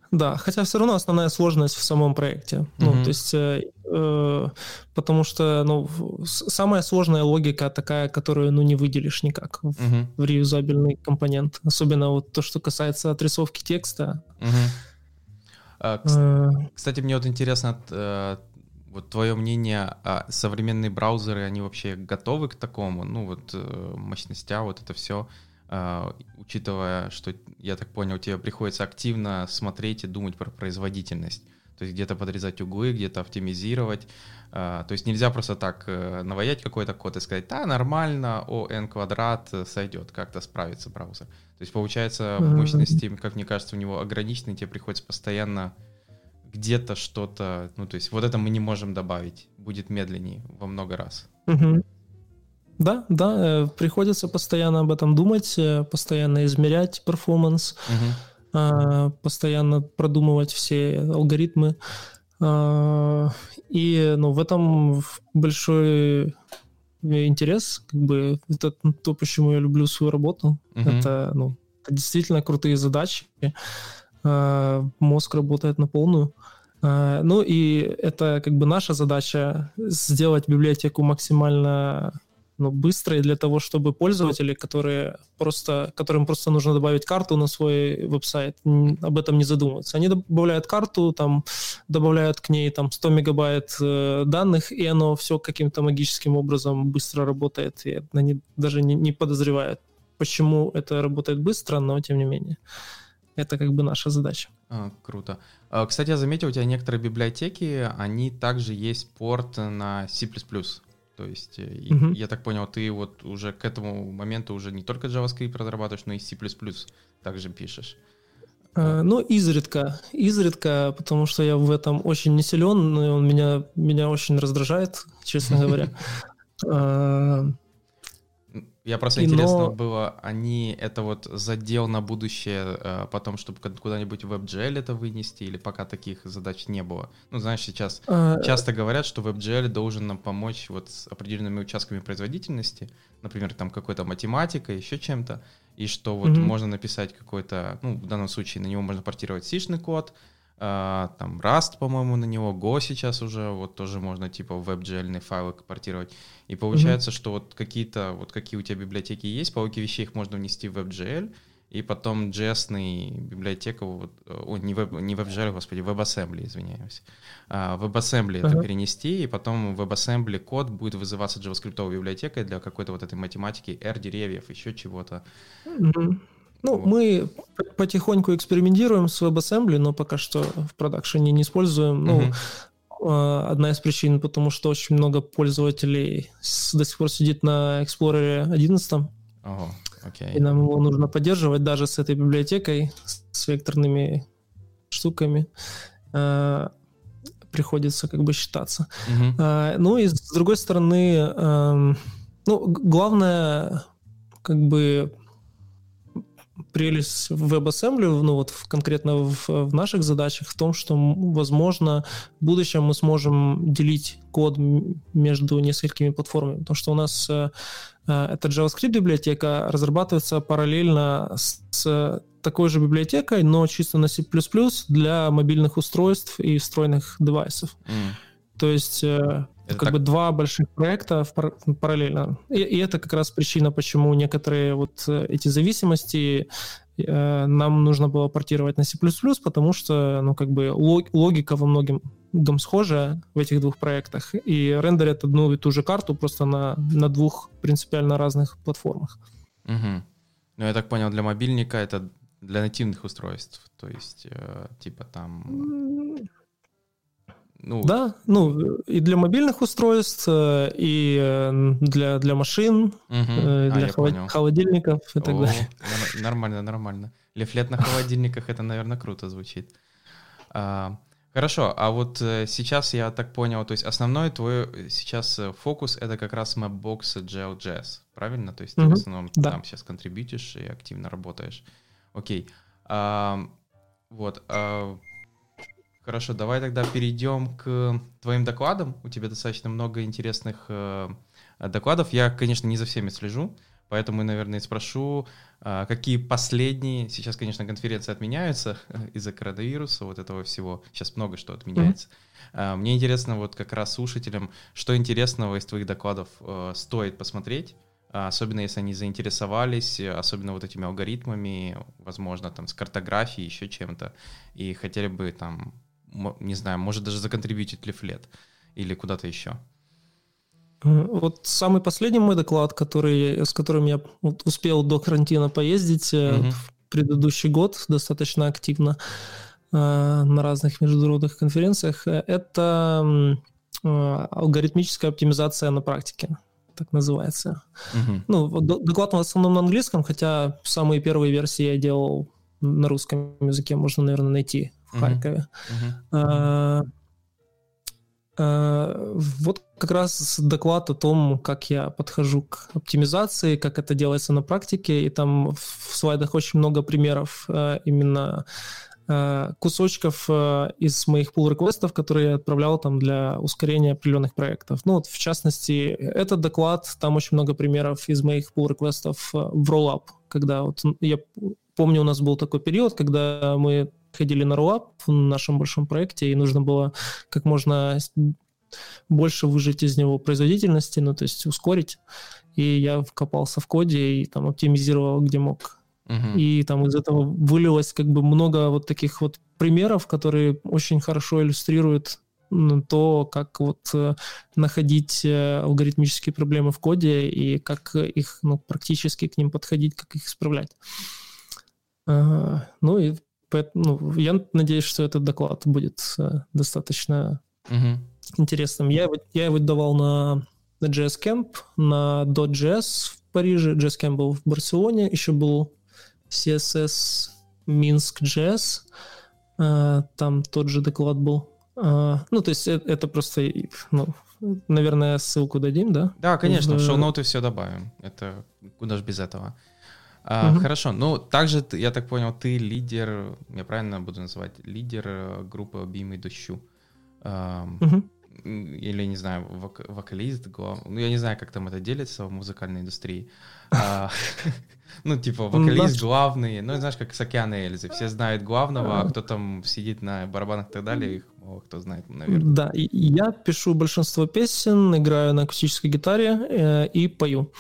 Да, хотя все равно основная сложность в самом проекте. Mm-hmm. Ну, то есть, э, потому что ну, самая сложная логика такая, которую ну, не выделишь никак в, mm-hmm. в реюзабельный компонент. Особенно вот то, что касается отрисовки текста. Mm-hmm. Кстати, мне вот интересно... Вот твое мнение, а современные браузеры, они вообще готовы к такому? Ну вот мощностям, вот это все, учитывая, что, я так понял, тебе приходится активно смотреть и думать про производительность. То есть где-то подрезать углы, где-то оптимизировать. То есть нельзя просто так наваять какой-то код и сказать, да, нормально, о, n квадрат сойдет, как-то справится браузер. То есть получается мощности, как мне кажется, у него ограничены, тебе приходится постоянно где-то что-то, ну то есть вот это мы не можем добавить, будет медленнее во много раз. Угу. Да, да, приходится постоянно об этом думать, постоянно измерять перформанс, угу. постоянно продумывать все алгоритмы. И ну, в этом большой интерес, как бы это то, почему я люблю свою работу. Угу. Это, ну, это действительно крутые задачи. Мозг работает на полную. Ну и это как бы наша задача сделать библиотеку максимально ну, быстрой для того, чтобы пользователи, которые просто, которым просто нужно добавить карту на свой веб-сайт, об этом не задумываются. Они добавляют карту, там, добавляют к ней там, сто мегабайт данных, и оно все каким-то магическим образом быстро работает. И они даже не, не подозревают, почему это работает быстро, но тем не менее. Это как бы наша задача. А, круто. Кстати, я заметил, у тебя некоторые библиотеки, они также есть порт на C++. То есть, mm-hmm. я так понял, ты вот уже к этому моменту уже не только JavaScript разрабатываешь, но и C++ также пишешь. А, ну, изредка. Изредка, потому что я в этом очень не силен, и он меня, меня очень раздражает, честно говоря. Я просто и интересно но... было, они это вот задел на будущее, потом, чтобы куда-нибудь в WebGL это вынести, или пока таких задач не было? Ну, знаешь, сейчас а... часто говорят, что WebGL должен нам помочь вот с определенными участками производительности, например, там какой-то математикой, еще чем-то, и что вот mm-hmm. можно написать какой-то, ну, в данном случае на него можно портировать сишный код, там Rust, по-моему, на него, Go сейчас уже, вот тоже можно типа WebGL-ные файлы портировать. И получается, mm-hmm. что вот какие-то, вот какие у тебя библиотеки есть, по логике вещей их можно внести в WebGL, и потом джей эс-ный библиотека, вот, о, не, веб, не WebGL, господи, WebAssembly, извиняюсь. Uh, WebAssembly uh-huh. это перенести, и потом в WebAssembly код будет вызываться JavaScript-овой библиотекой для какой-то вот этой математики, R, деревьев, еще чего-то. Mm-hmm. Ну, вот. Мы потихоньку экспериментируем с WebAssembly, но пока что в продакшене не используем. Mm-hmm. Ну, одна из причин, потому что очень много пользователей до сих пор сидит на Explorer одиннадцать. Oh, okay. И нам его нужно поддерживать даже с этой библиотекой, с векторными штуками. Приходится как бы считаться. Mm-hmm. Ну и с другой стороны, ну, главное, как бы... прелесть WebAssembly, ну вот конкретно в, в наших задачах в том, что, возможно, в будущем мы сможем делить код между несколькими платформами, потому что у нас э, эта JavaScript-библиотека разрабатывается параллельно с, с такой же библиотекой, но чисто на C++ для мобильных устройств и встроенных девайсов. Mm. То есть... Э, Это как так... бы два больших проекта пар... параллельно. И, и это как раз причина, почему некоторые вот эти зависимости э, нам нужно было портировать на C++, потому что, ну, как бы лог... логика во многом схожа в этих двух проектах, и рендерят одну и ту же карту просто на, на двух принципиально разных платформах. Угу. Ну, я так понял, для мобильника это для нативных устройств, то есть э, типа там... Ну, да, ну и для мобильных устройств, и для, для машин, угу. для а, холод... холодильников и О, так далее. Нормально, нормально. Лифлет на холодильниках, это, наверное, круто звучит. А, хорошо, а вот сейчас я так понял, то есть основной твой сейчас фокус — это как раз Mapbox джи эл джей эс, правильно? То есть ты угу. в основном да. там сейчас контрибьютишь и активно работаешь. Окей. А, вот, а... Хорошо, давай тогда перейдем к твоим докладам. У тебя достаточно много интересных э, докладов. Я, конечно, не за всеми слежу, поэтому, наверное, спрошу, э, какие последние... Сейчас, конечно, конференции отменяются из-за коронавируса, вот этого всего. Сейчас много что отменяется. Mm-hmm. Э, мне интересно вот как раз слушателям, что интересного из твоих докладов э, стоит посмотреть, особенно если они заинтересовались, особенно вот этими алгоритмами, возможно, там, с картографией, еще чем-то, и хотели бы там... не знаю, может даже законтрибьютить лифлет или куда-то еще. Вот самый последний мой доклад, который, с которым я вот успел до карантина поездить mm-hmm. в предыдущий год достаточно активно, на разных международных конференциях, это алгоритмическая оптимизация на практике, так называется. Uh-huh. Ну, доклад в основном на английском, хотя самые первые версии я делал на русском языке, можно, наверное, найти в Харькове. Uh-huh. Uh-huh. Вот как раз доклад о том, как я подхожу к оптимизации, как это делается на практике, и там в слайдах очень много примеров именно кусочков из моих pull-реквестов, которые я отправлял там для ускорения определенных проектов. Ну вот, в частности, этот доклад, там очень много примеров из моих pull-реквестов в Rollup, когда вот я помню, у нас был такой период, когда мы ходили на Rollup в нашем большом проекте, и нужно было как можно больше выжать из него производительности, ну, то есть ускорить. И я вкопался в коде и там оптимизировал, где мог. Uh-huh. И там из этого вылилось как бы много вот таких вот примеров, которые очень хорошо иллюстрируют то, как вот находить алгоритмические проблемы в коде и как их, ну, практически к ним подходить, как их исправлять. Ну и поэтому я надеюсь, что этот доклад будет достаточно uh-huh. интересным. Я его, я его давал на, на джей эс Camp, на .js в Париже, джей эс Camp был в Барселоне, еще был си эс эс Минск джей эс, там тот же доклад был. Ну, то есть это просто, ну, наверное, ссылку дадим, да? Да, конечно, в шоу-ноуты все добавим. Это куда же без этого. Uh-huh. Хорошо, ну также, я так понял, ты лидер, я правильно буду называть, лидер группы «Обійми Дощу». Uh-huh. Или, не знаю, вок- вокалист, глав... ну я не знаю, как там это делится в музыкальной индустрии. Ну типа вокалист главный, ну знаешь, как с «Океана Эльзы», все знают главного, а кто там сидит на барабанах и так далее, их мало кто знает, наверное. Да, я пишу большинство песен, играю на акустической гитаре и пою.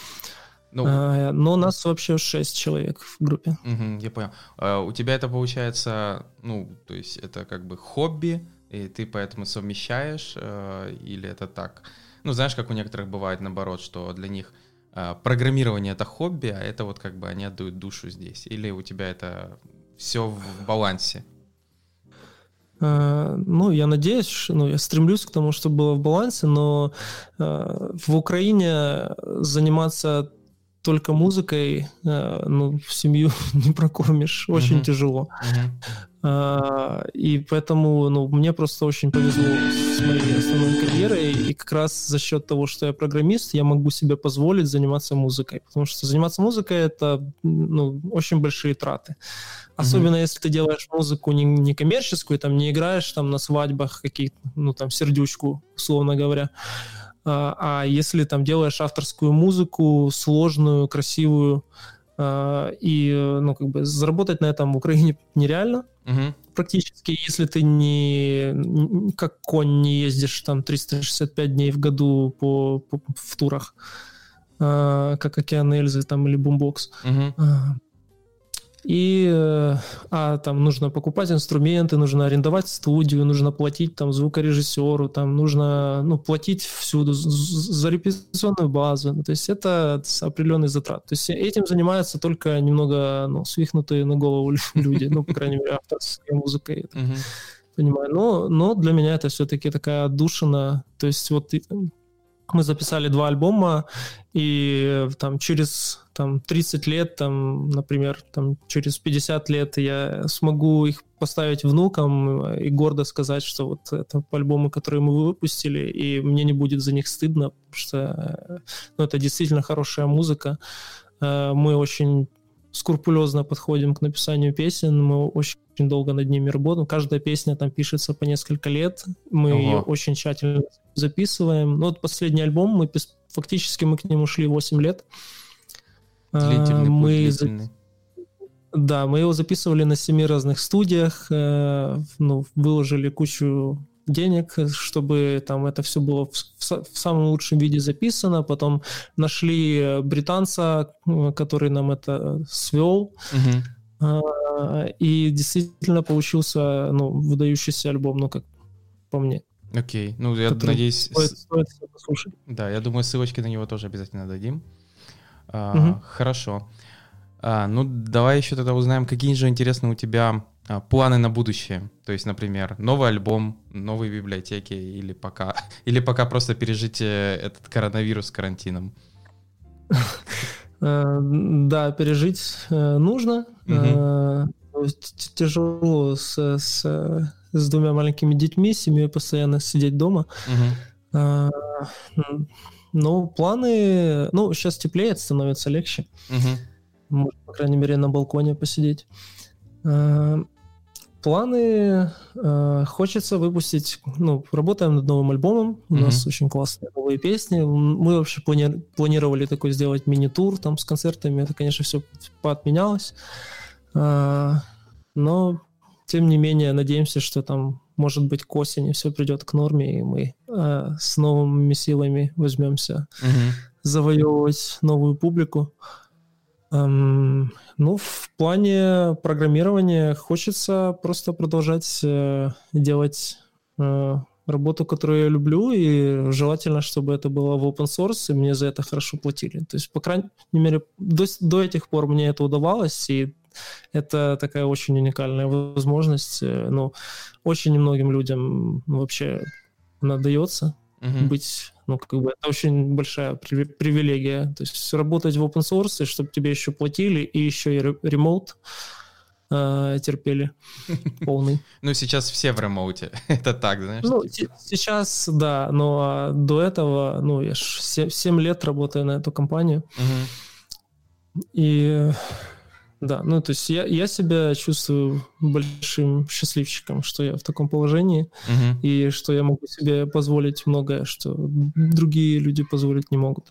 Ну, а, но у нас вообще шесть человек в группе. Угу, я понял. А, у тебя это получается, ну, то есть это как бы хобби, и ты поэтому совмещаешь, а, или это так? Ну, знаешь, как у некоторых бывает наоборот, что для них а, программирование — это хобби, а это вот как бы они отдают душу здесь. Или у тебя это все в балансе? Ну, я надеюсь, ну, я стремлюсь к тому, чтобы было в балансе, но а, в Украине заниматься только музыкой, ну, семью не прокормишь, очень uh-huh. тяжело. Uh-huh. И поэтому, ну, мне просто очень повезло с моей основной карьерой, и как раз за счет того, что я программист, я могу себе позволить заниматься музыкой, потому что заниматься музыкой — это, ну, очень большие траты. Особенно uh-huh. если ты делаешь музыку не, не коммерческую, там, не играешь там на свадьбах какие-то, ну, там, сердючку, условно говоря. А если там делаешь авторскую музыку, сложную, красивую, и, ну, как бы заработать на этом в Украине нереально угу. практически, если ты не, как конь, не ездишь там триста шестьдесят пять дней в году по, по, в турах, как «Океан Эльзы» там, или «Бумбокс». Угу. И а, там нужно покупать инструменты, нужно арендовать студию, нужно платить там звукорежиссеру, там нужно, ну, платить всюду за репетиционную базу. Ну, то есть это определенный затрат. То есть этим занимаются только немного, ну, свихнутые на голову люди, ну, по крайней мере, авторской музыкой. Понимаю. Но, но для меня это все-таки такая отдушина. То есть вот мы записали два альбома, и там через там, тридцать лет, там, например, там, через пятьдесят лет я смогу их поставить внукам и гордо сказать, что вот это альбомы, которые мы выпустили, и мне не будет за них стыдно, потому что, ну, это действительно хорошая музыка. Мы очень скрупулезно подходим к написанию песен, мы очень долго над ними работаем. Каждая песня там пишется по несколько лет, мы Ого. ее очень тщательно записываем. Ну, вот последний альбом, мы пис... фактически мы к нему шли восемь лет. Длительный мы... путь, длительный. Да, мы его записывали на семи разных студиях, ну, выложили кучу денег, чтобы там это все было в, в самом лучшем виде записано. Потом нашли британца, который нам это свел. Угу. И действительно получился, ну, выдающийся альбом, ну, как по мне. Окей. Ну, я надеюсь... Стоит, стоит все послушать. Да, я думаю, ссылочки на него тоже обязательно дадим. Uh-huh. Хорошо. А, ну, давай еще тогда узнаем, какие же интересные у тебя планы на будущее. То есть, например, новый альбом, новые библиотеки или пока, или пока просто пережите этот коронавирус с карантином. Да, пережить нужно. Тяжело с, с, с двумя маленькими детьми, с семьей постоянно сидеть дома. Uh-huh. Но планы... Ну, сейчас теплее, становится легче. Uh-huh. Можно, по крайней мере, на балконе посидеть. Планы... Хочется выпустить... Ну, работаем над новым альбомом. У uh-huh. нас очень классные новые песни. Мы вообще плани- планировали такой сделать мини-тур там с концертами. Это, конечно, все поотменялось. Но, тем не менее, надеемся, что там, может быть, к осени все придет к норме, и мы э, с новыми силами возьмемся mm-hmm. завоевывать новую публику. Эм, ну, в плане программирования хочется просто продолжать э, делать э, работу, которую я люблю, и желательно, чтобы это было в open source, и мне за это хорошо платили. То есть, по крайней мере, до, до этих пор мне это удавалось, и это такая очень уникальная возможность. Ну, очень немногим людям вообще надается uh-huh. быть. Ну, как бы это очень большая привилегия. То есть работать в open source, чтобы тебе еще платили, и еще и ремоут э, терпели полный. Ну, сейчас все в ремоуте. Это так, знаешь? Ну, сейчас, да. Но до этого, ну, я ж семь лет работаю на эту компанию. И... Да, ну то есть я, я себя чувствую большим счастливчиком, что я в таком положении, uh-huh. и что я могу себе позволить многое, что другие люди позволить не могут.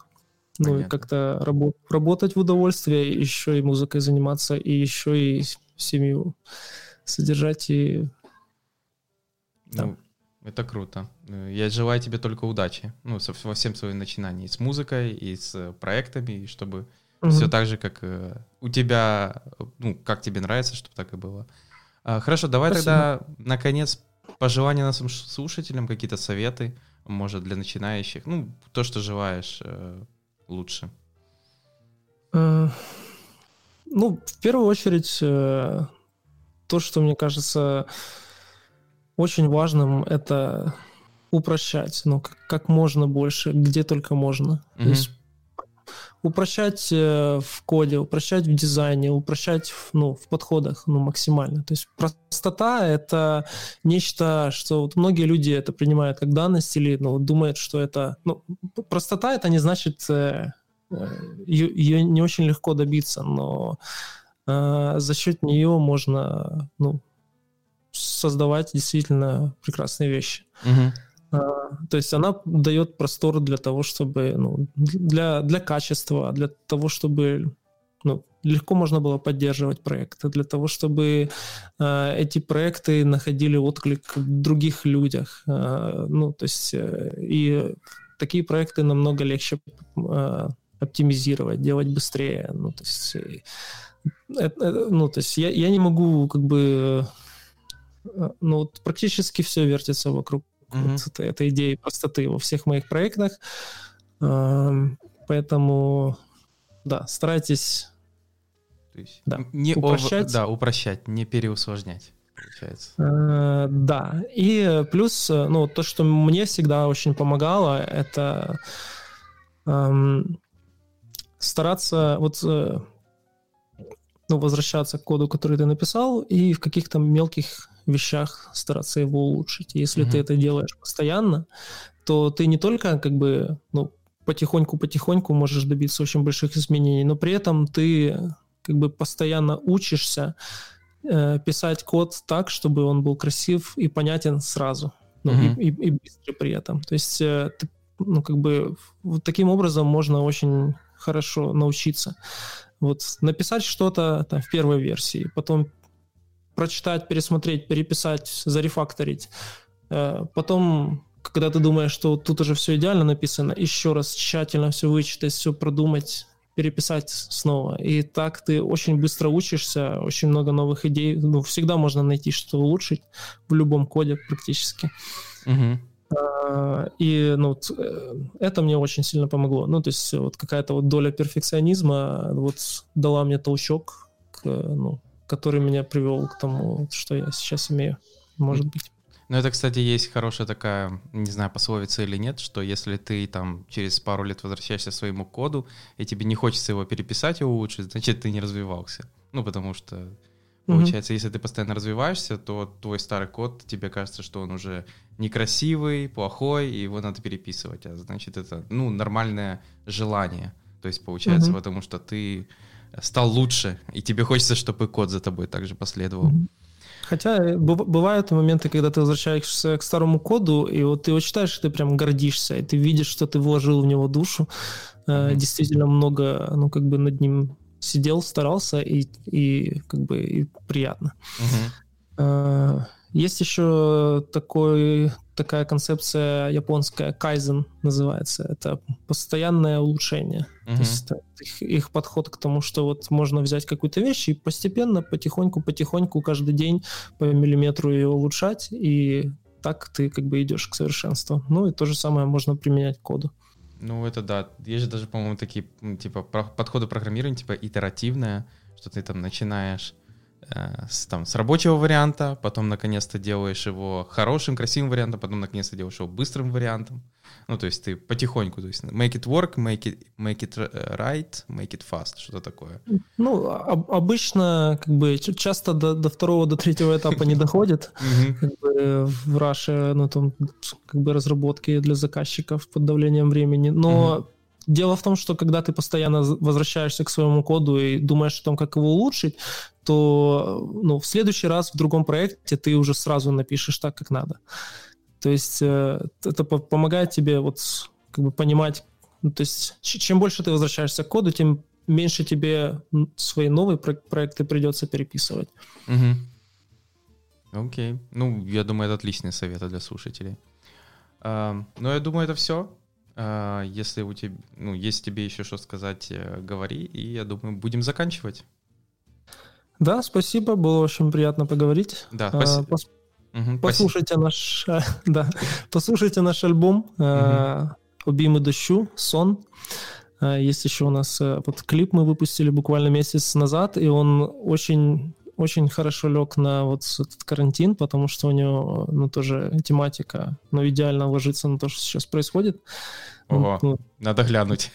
Понятно. Ну и как-то рабо- работать в удовольствие, еще и музыкой заниматься, и еще и семью содержать. И... Да. Ну, это круто. Я желаю тебе только удачи, ну, во всем своем начинании, с музыкой, и с проектами, и чтобы... Все mm-hmm. так же, как у тебя, ну, как тебе нравится, чтобы так и было. Хорошо, давай Спасибо. Тогда, наконец, пожелания нашим слушателям, какие-то советы, может, для начинающих, ну, то, что желаешь лучше. Ну, в первую очередь, то, что мне кажется очень важным, это упрощать, ну, как можно больше, где только можно. Mm-hmm. То есть упрощать в коде, упрощать в дизайне, упрощать, ну, в подходах, ну, максимально. То есть простота — это нечто, что вот многие люди это принимают как данность или, ну, думают, что это... Ну, простота — это не значит... Ее, ее не очень легко добиться, но э, за счет нее можно, ну, создавать действительно прекрасные вещи. Mm-hmm. То есть она дает простор для того, чтобы, ну, для, для качества, для того, чтобы, ну, легко можно было поддерживать проекты, для того, чтобы э, эти проекты находили отклик в других людях. Э, ну, то есть, э, и такие проекты намного легче э, оптимизировать, делать быстрее. Ну, то есть, э, э, э, ну, то есть я, я не могу, как бы, э, ну, вот практически все вертится вокруг. Mm-hmm. Вот это, это идея простоты во всех моих проектах. Поэтому, да, старайтесь То есть, да, не упрощать. Ов... Да, упрощать, не переусложнять, получается. А, да, и плюс, ну, то, что мне всегда очень помогало, это эм, стараться вот... Ну, возвращаться к коду, который ты написал, и в каких-то мелких вещах стараться его улучшить. Если mm-hmm. ты это делаешь постоянно, то ты не только, как бы, ну, потихоньку-потихоньку можешь добиться очень больших изменений, но при этом ты, как бы, постоянно учишься э, писать код так, чтобы он был красив и понятен сразу, ну, mm-hmm. и, и, и быстро при этом. То есть э, ты, ну, как бы, вот таким образом можно очень хорошо научиться. Вот написать что-то там в первой версии, потом прочитать, пересмотреть, переписать, зарефакторить. Потом, когда ты думаешь, что тут уже все идеально написано, еще раз тщательно все вычитать, все продумать, переписать снова. И так ты очень быстро учишься, очень много новых идей. Ну, всегда можно найти, что улучшить в любом коде практически. Угу. И, ну, это мне очень сильно помогло. Ну, то есть вот какая-то вот доля перфекционизма вот дала мне толчок к, ну, который меня привел к тому, что я сейчас имею, может быть. Ну, это, кстати, есть хорошая такая, не знаю, пословица или нет, что если ты там через пару лет возвращаешься к своему коду, и тебе не хочется его переписать и улучшить, значит, ты не развивался. Ну, потому что, получается, mm-hmm. если ты постоянно развиваешься, то твой старый код, тебе кажется, что он уже некрасивый, плохой, и его надо переписывать. А значит, это, ну, нормальное желание. То есть, получается, mm-hmm. потому что ты стал лучше, и тебе хочется, чтобы код за тобой также последовал. Mm-hmm. Хотя бывают моменты, когда ты возвращаешься к старому коду, и вот ты его читаешь, и ты прям гордишься, и ты видишь, что ты вложил в него душу, mm-hmm. действительно много, ну, как бы над ним сидел, старался, и, и как бы и приятно. Mm-hmm. Есть еще такой, такая концепция японская, кайзен называется, это постоянное улучшение. Mm-hmm. То есть это их, их подход к тому, что вот можно взять какую-то вещь и постепенно, потихоньку-потихоньку каждый день по миллиметру ее улучшать, и так ты как бы идешь к совершенству. Ну и то же самое можно применять к коду. Ну это да, есть же даже, по-моему, такие типа подходы программирования, типа итеративное, что ты там начинаешь С, там, с рабочего варианта, потом наконец-то делаешь его хорошим, красивым вариантом, потом наконец-то делаешь его быстрым вариантом. Ну, то есть ты потихоньку, то есть make it work, make it, make it right, make it fast, что-то такое. Ну, а- обычно, как бы, часто до, до второго, до третьего этапа не доходит. В Rush, ну, там, как бы, разработки для заказчиков под давлением времени, но... Дело в том, что когда ты постоянно возвращаешься к своему коду и думаешь о том, как его улучшить, то ну, в следующий раз в другом проекте ты уже сразу напишешь так, как надо. То есть это помогает тебе вот, как бы понимать, ну, то есть чем больше ты возвращаешься к коду, тем меньше тебе свои новые проекты придется переписывать. Угу. Окей. Ну, я думаю, это отличные советы для слушателей. Но я думаю, это все. Если у тебя, ну, есть тебе еще что сказать, говори, и я думаю, будем заканчивать. Да, спасибо, было очень приятно поговорить. Да, спасибо. Пос... Угу, послушайте спасибо. наш, да, послушайте наш альбом угу. «Обійми дощу», «Сон». Есть еще у нас вот клип, мы выпустили буквально месяц назад, и он очень, очень хорошо лег на вот этот карантин, потому что у него, ну, тоже тематика, ну, идеально ложится на то, что сейчас происходит. Ого, ну, надо глянуть.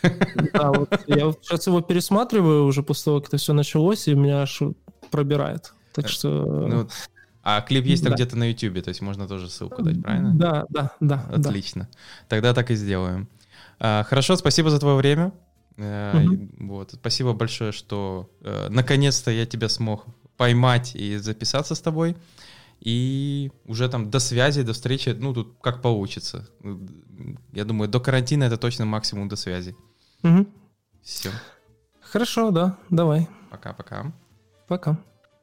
Да, вот я сейчас его пересматриваю уже после того, как это все началось, и меня аж пробирает. Так что... Ну, а клип есть там да. где-то на YouTube, то есть можно тоже ссылку дать, правильно? Да, да, да. Отлично. Да. Тогда так и сделаем. А, хорошо, спасибо за твое время. Uh-huh. Вот. Спасибо большое, что э, наконец-то я тебя смог поймать и записаться с тобой. И уже там до связи, до встречи, ну тут как получится. Я думаю, до карантина это точно максимум до связи. Uh-huh. Все. Хорошо, да, давай. Пока-пока. Пока.